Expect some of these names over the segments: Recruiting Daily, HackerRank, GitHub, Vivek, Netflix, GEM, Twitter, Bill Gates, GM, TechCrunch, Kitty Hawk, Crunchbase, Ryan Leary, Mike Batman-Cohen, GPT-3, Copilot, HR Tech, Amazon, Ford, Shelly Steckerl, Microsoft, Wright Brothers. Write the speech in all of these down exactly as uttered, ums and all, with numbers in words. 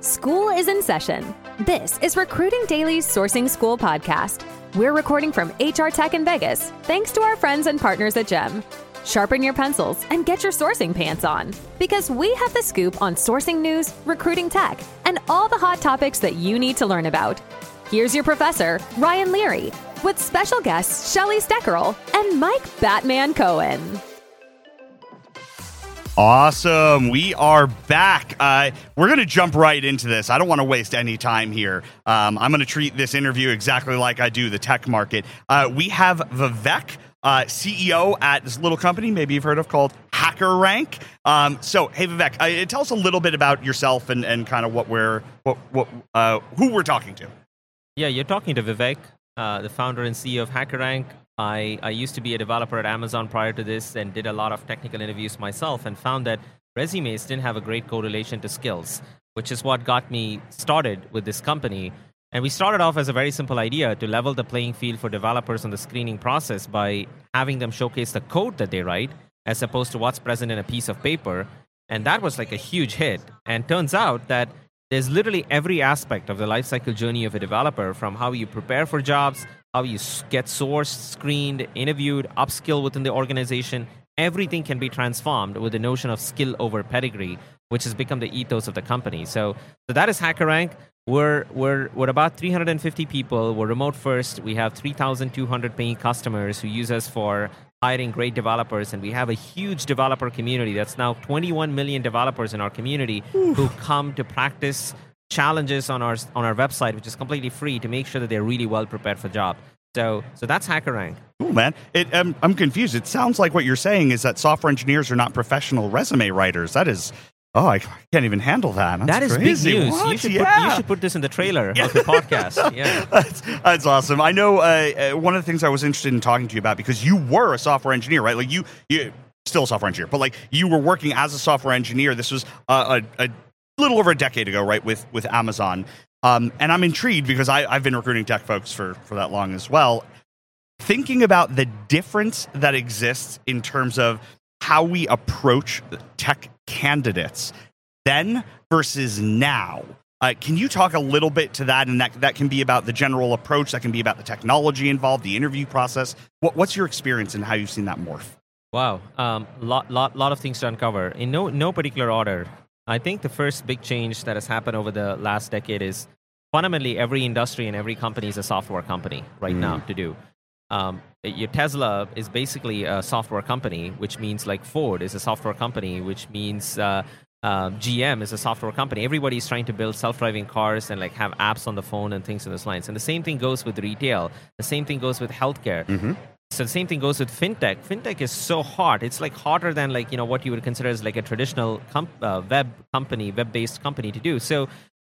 School is in session. This is Recruiting Daily's Sourcing School podcast. We're recording from H R Tech in Vegas, thanks to our friends and partners at G E M. Sharpen your pencils and get your sourcing pants on, because we have the scoop on sourcing news, recruiting tech, and all the hot topics that you need to learn about. Here's your professor, Ryan Leary, with special guests Shelly Steckerl and Mike Batman-Cohen. Awesome. We are back. Uh, we're going to jump right into this. I don't want to waste any time here. Um, I'm going to treat this interview exactly like I do the tech market. Uh, we have Vivek, uh, C E O at this little company, maybe you've heard of, called HackerRank. Um, so, hey, Vivek, uh, tell us a little bit about yourself and, and kind of what we're, what, what, uh, who we're talking to. Yeah, you're talking to Vivek, uh, the founder and C E O of HackerRank. I, I used to be a developer at Amazon prior to this and did a lot of technical interviews myself and found that resumes didn't have a great correlation to skills, which is what got me started with this company. And we started off as a very simple idea to level the playing field for developers on the screening process by having them showcase the code that they write as opposed to what's present in a piece of paper. And that was like a huge hit. And turns out that there's literally every aspect of the lifecycle journey of a developer, from how you prepare for jobs, how you get sourced, screened, interviewed, upskill within the organization. Everything can be transformed with the notion of skill over pedigree, which has become the ethos of the company. So, so that is HackerRank. We're, we're, we're about three hundred fifty people. We're remote first. We have three thousand two hundred paying customers who use us for hiring great developers. And we have a huge developer community. That's now twenty-one million developers in our community Oof. who come to practice challenges on our on our website, which is completely free, to make sure that they're really well prepared for job. So so that's HackerRank. Cool, man. It, um, I'm confused. It sounds like what you're saying is that software engineers are not professional resume writers. That is, oh, I can't even handle that. That's that is crazy. Big news. You should, yeah. put, you should put this in the trailer yeah. of the podcast. Yeah, that's, that's awesome. I know uh, one of the things I was interested in talking to you about, because you were a software engineer, right? Like you, you still a software engineer, but like you were working as a software engineer. This was a, a, a little over a decade ago, right, with with Amazon. Um, and I'm intrigued because I, I've been recruiting tech folks for, for that long as well. Thinking about the difference that exists in terms of how we approach tech candidates then versus now. Uh, can you talk a little bit to that? And that, that can be about the general approach, that can be about the technology involved, the interview process. What, what's your experience and how you've seen that morph? Wow. Um, lot, lot, lot of things to uncover in no, no particular order. I think the first big change that has happened over the last decade is fundamentally every industry and every company is a software company right mm. now to do. Um, your Tesla is basically a software company, which means like Ford is a software company, which means uh, uh, G M is a software company. Everybody's trying to build self-driving cars and like have apps on the phone and things in those lines. And the same thing goes with retail. The same thing goes with healthcare. Mm-hmm. So the same thing goes with fintech. Fintech is so hot. It's like hotter than like, you know, what you would consider as like a traditional comp- uh, web company, web-based company to do. So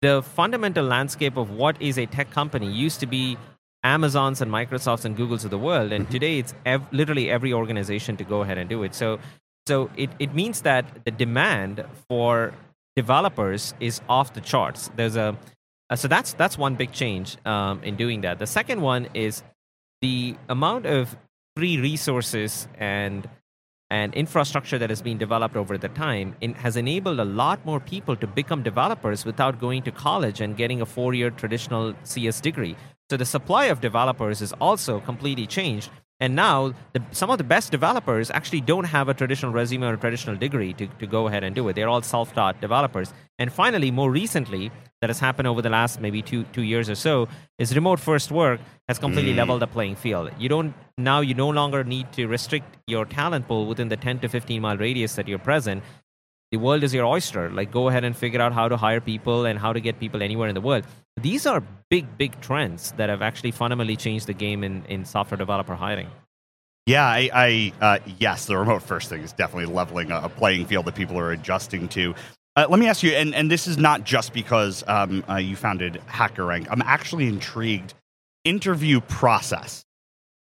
the fundamental landscape of what is a tech company used to be Amazon's and Microsoft's and Google's of the world. And today it's ev- literally every organization to go ahead and do it. So so it, it means that the demand for developers is off the charts. There's a, uh, so that's, that's one big change um, in doing that. The second one is the amount of free resources and and infrastructure that has been developed over the time in, has enabled a lot more people to become developers without going to college and getting a four-year traditional C S degree. So the supply of developers is also completely changed. And now the, some of the best developers actually don't have a traditional resume or a traditional degree to, to go ahead and do it. They're all self-taught developers. And finally, more recently, that has happened over the last maybe two two years or so, is remote-first work has completely mm. leveled the playing field. You don't now you no longer need to restrict your talent pool within the ten to fifteen mile radius that you're present. The world is your oyster. Like, go ahead and figure out how to hire people and how to get people anywhere in the world. These are big, big trends that have actually fundamentally changed the game in, in software developer hiring. Yeah, I, I uh, yes, the remote first thing is definitely leveling a playing field that people are adjusting to. Uh, let me ask you, and, and this is not just because um, uh, you founded HackerRank. I'm actually intrigued. Interview process.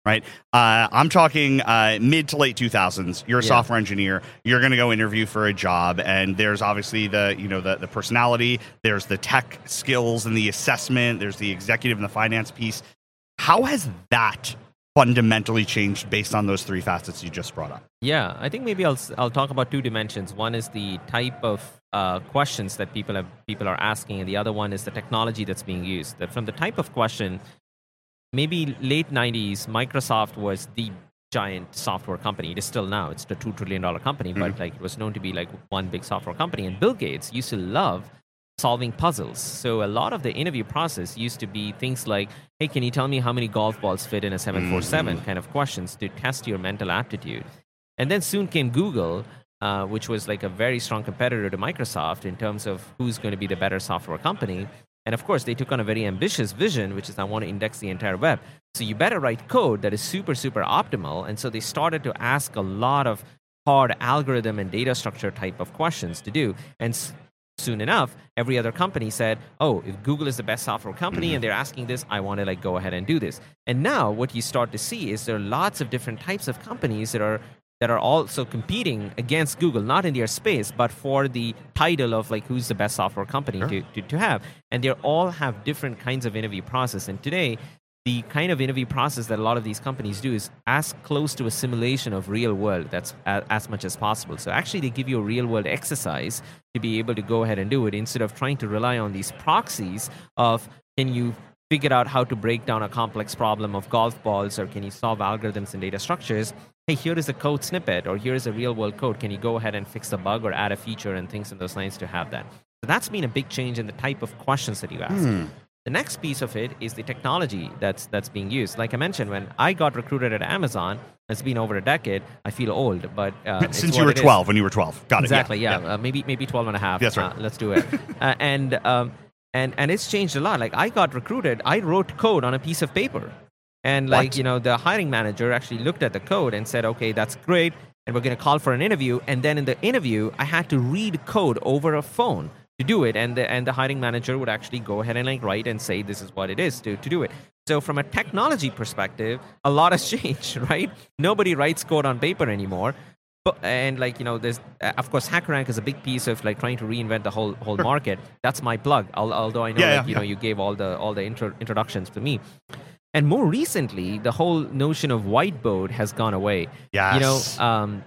Right, uh, I'm talking uh, mid to late two thousands. You're a yeah. software engineer. You're going to go interview for a job, and there's obviously the you know the, the personality. There's the tech skills and the assessment. There's the executive and the finance piece. How has that fundamentally changed based on those three facets you just brought up? Yeah, I think maybe I'll I'll talk about two dimensions. One is the type of uh, questions that people have people are asking, and the other one is the technology that's being used. That from the type of question, maybe late nineties, Microsoft was the giant software company. It is still now. It's the two trillion dollars company, mm-hmm. but like it was known to be like one big software company. And Bill Gates used to love solving puzzles. So a lot of the interview process used to be things like, hey, can you tell me how many golf balls fit in a seven forty-seven mm-hmm. kind of questions to test your mental aptitude. And then soon came Google, uh, which was like a very strong competitor to Microsoft in terms of who's going to be the better software company. And of course, they took on a very ambitious vision, which is I want to index the entire web. So you better write code that is super, super optimal. And so they started to ask a lot of hard algorithm and data structure type of questions to do. And s- soon enough, every other company said, oh, if Google is the best software company and they're asking this, I want to like go ahead and do this. And now what you start to see is there are lots of different types of companies that are that are also competing against Google, not in their space, but for the title of like who's the best software company sure. to, to, to have. And they all have different kinds of interview process. And today, the kind of interview process that a lot of these companies do is as close to a simulation of real world that's a, as much as possible. So actually they give you a real world exercise to be able to go ahead and do it instead of trying to rely on these proxies of can you figure out how to break down a complex problem of golf balls or can you solve algorithms and data structures. Hey, here is a code snippet or here is a real world code. Can you go ahead and fix a bug or add a feature and things in those lines to have that? So that's been a big change in the type of questions that you ask. Mm. The next piece of it is the technology that's that's being used. Like I mentioned, when I got recruited at Amazon, it's been over a decade. I feel old, but uh, since it's what you were twelve, is. When you were twelve, got exactly, it? Exactly, yeah, yeah. Uh, maybe maybe twelve and a half. Yes, right. Uh, let's do it. uh, and um, and and it's changed a lot. Like I got recruited, I wrote code on a piece of paper, and like what? You know, the hiring manager actually looked at the code and said, "Okay, that's great," and we're going to call for an interview. And then in the interview, I had to read code over a phone to do it, and the and the hiring manager would actually go ahead and like write and say this is what it is to, to do it. So from a technology perspective, a lot has changed, right? Nobody writes code on paper anymore, but, and like you know, there's of course HackerRank is a big piece of like trying to reinvent the whole whole market. That's my plug. I'll, although I know yeah, like, yeah, you yeah. know you gave all the all the intro, introductions to me. And more recently, the whole notion of whiteboard has gone away. Yes. You know, um,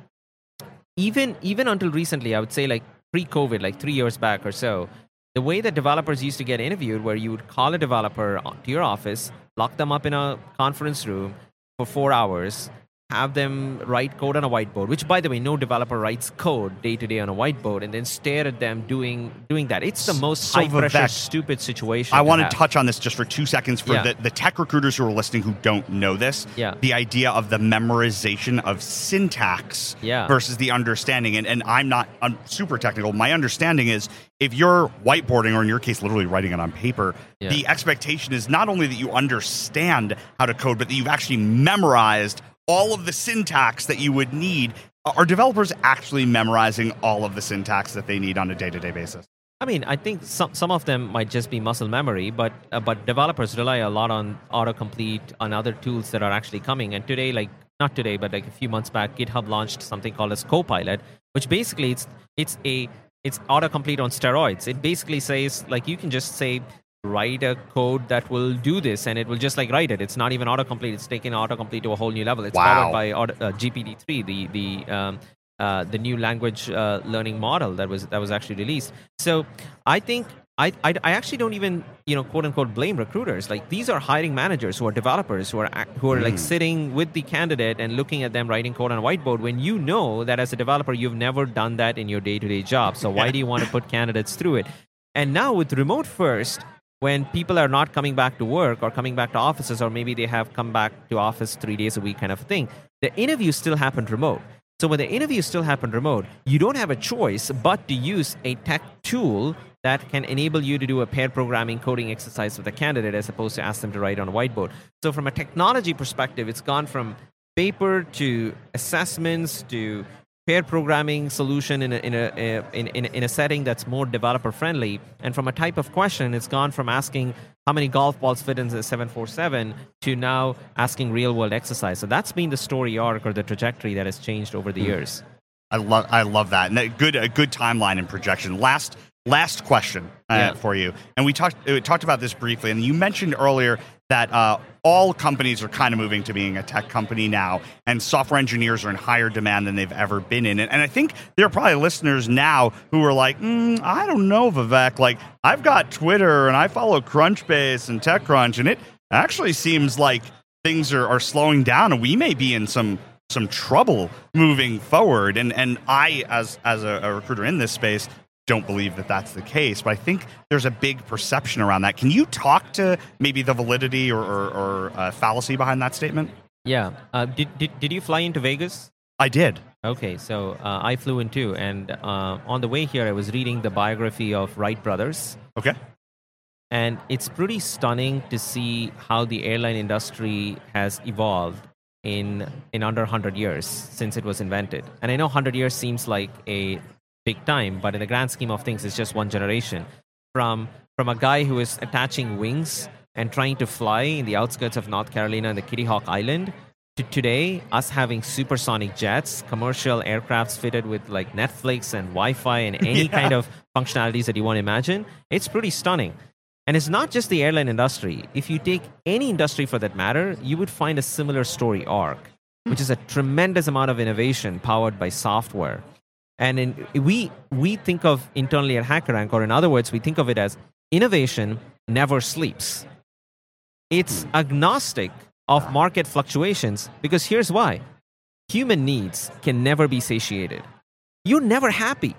even even until recently, I would say like. Pre-COVID, like three years back or so, the way that developers used to get interviewed where you would call a developer to your office, lock them up in a conference room for four hours, have them write code on a whiteboard, which, by the way, no developer writes code day-to-day on a whiteboard, and then stare at them doing doing that. It's the most so high-pressure, Vivek, stupid situation. I to want have. to touch on this just for two seconds for yeah. the, the tech recruiters who are listening who don't know this. Yeah. The idea of the memorization of syntax yeah. versus the understanding. And, and I'm not I'm super technical. My understanding is if you're whiteboarding, or in your case, literally writing it on paper, yeah. the expectation is not only that you understand how to code, but that you've actually memorized all of the syntax that you would need. Are developers actually memorizing all of the syntax that they need on a day-to-day basis? I mean, I think some some of them might just be muscle memory, but uh, but developers rely a lot on autocomplete, on other tools that are actually coming. And today, like not today, but like a few months back, GitHub launched something called as Copilot, which basically it's it's a it's autocomplete on steroids. It basically says like you can just say, write a code that will do this, and it will just like write it. It's not even autocomplete. It's taking autocomplete to a whole new level. It's wow. powered by uh, G P T three, the the um, uh, the new language uh, learning model that was that was actually released. So I think I, I I actually don't even you know quote unquote blame recruiters. Like these are hiring managers who are developers who are who are mm. like sitting with the candidate and looking at them writing code on a whiteboard when you know that as a developer you've never done that in your day to day job. So why do you want to put candidates through it? And now with remote first, when people are not coming back to work or coming back to offices, or maybe they have come back to office three days a week kind of thing, the interviews still happen remote. So when the interviews still happen remote, you don't have a choice but to use a tech tool that can enable you to do a pair programming coding exercise with the candidate as opposed to ask them to write on a whiteboard. So from a technology perspective, it's gone from paper to assessments to pair programming solution in a, in a in in in a setting that's more developer friendly, and from a type of question, it's gone from asking how many golf balls fit in the seven forty-seven to now asking real world exercise. So that's been the story arc or the trajectory that has changed over the years. I love I love that, and a good a good timeline and projection. Last last question uh, yeah. for you, and we talked we talked about this briefly, and you mentioned earlier that uh, all companies are kind of moving to being a tech company now, and software engineers are in higher demand than they've ever been in. And, and I think there are probably listeners now who are like, mm, I don't know, Vivek, like I've got Twitter and I follow Crunchbase and TechCrunch, and it actually seems like things are, are slowing down and we may be in some some trouble moving forward. And and I, as, as a, a recruiter in this space, don't believe that that's the case, but I think there's a big perception around that. Can you talk to maybe the validity or, or, or uh, fallacy behind that statement? Yeah. Uh, did, did did you fly into Vegas? I did. Okay, so uh, I flew in too, and uh, on the way here, I was reading the biography of Wright Brothers. Okay. And it's pretty stunning to see how the airline industry has evolved in in under one hundred years since it was invented. And I know one hundred years seems like a big time, but in the grand scheme of things, it's just one generation. From from a guy who is attaching wings and trying to fly in the outskirts of North Carolina and the Kitty Hawk Island, to today, us having supersonic jets, commercial aircrafts fitted with like Netflix and Wi-Fi and any yeah. kind of functionalities that you want to imagine. It's pretty stunning. And it's not just the airline industry. If you take any industry for that matter, you would find a similar story arc, which is a tremendous amount of innovation powered by software. And in, we we think of internally at HackerRank, or in other words, we think of it as innovation never sleeps. It's agnostic of market fluctuations, because here's why. Human needs can never be satiated. You're never happy.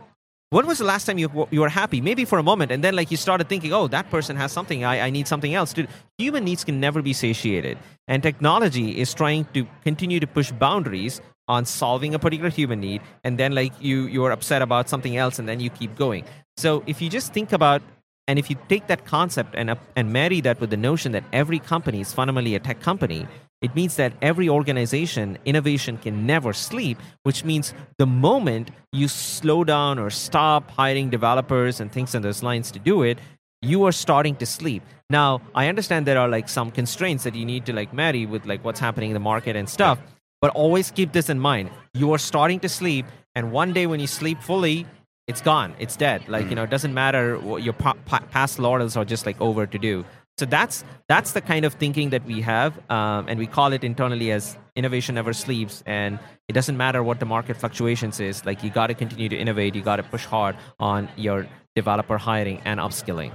When was the last time you you were happy? Maybe for a moment, and then like you started thinking, oh, that person has something, I, I need something else. Dude, human needs can never be satiated. And technology is trying to continue to push boundaries on solving a particular human need, and then like you you're upset about something else, and then you keep going. So if you just think about, and if you take that concept and uh, and marry that with the notion that every company is fundamentally a tech company, it means that every organization, innovation can never sleep, which means the moment you slow down or stop hiring developers and things on those lines to do it, you are starting to sleep. Now, I understand there are like some constraints that you need to like marry with like what's happening in the market and stuff. But always keep this in mind. You are starting to sleep, and one day when you sleep fully, it's gone. It's dead. Like, you know, it doesn't matter what your pa- pa- past laurels are just like over to do. So that's that's the kind of thinking that we have, um, and we call it internally as innovation never sleeps, and it doesn't matter what the market fluctuations is. Like, you got to continue to innovate. You got to push hard on your developer hiring and upskilling.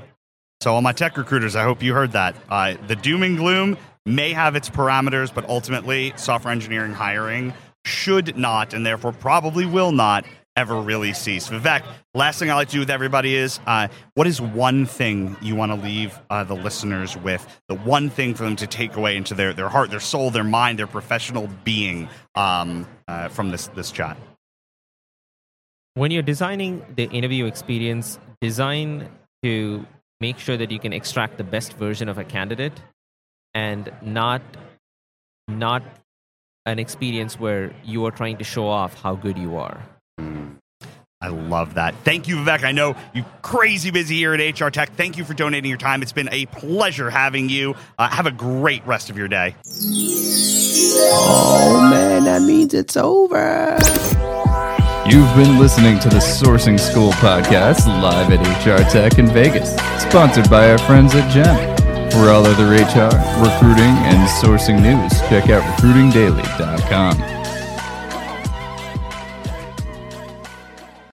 So all my tech recruiters, I hope you heard that. Uh, the doom and gloom may have its parameters, but ultimately software engineering hiring should not, and therefore probably will not, ever really cease. Vivek, last thing I like to do with everybody is, uh, what is one thing you want to leave uh, the listeners with, the one thing for them to take away into their, their heart, their soul, their mind, their professional being um, uh, from this, this chat? When you're designing the interview experience, design to make sure that you can extract the best version of a candidate, and not not an experience where you are trying to show off how good you are. Mm. I love that. Thank you, Vivek. I know you're crazy busy here at H R Tech. Thank you for donating your time. It's been a pleasure having you. Uh, have a great rest of your day. Oh, man, that means it's over. You've been listening to the Sourcing School podcast live at H R Tech in Vegas, sponsored by our friends at G E M. For all other H R, recruiting, and sourcing news, check out recruiting daily dot com.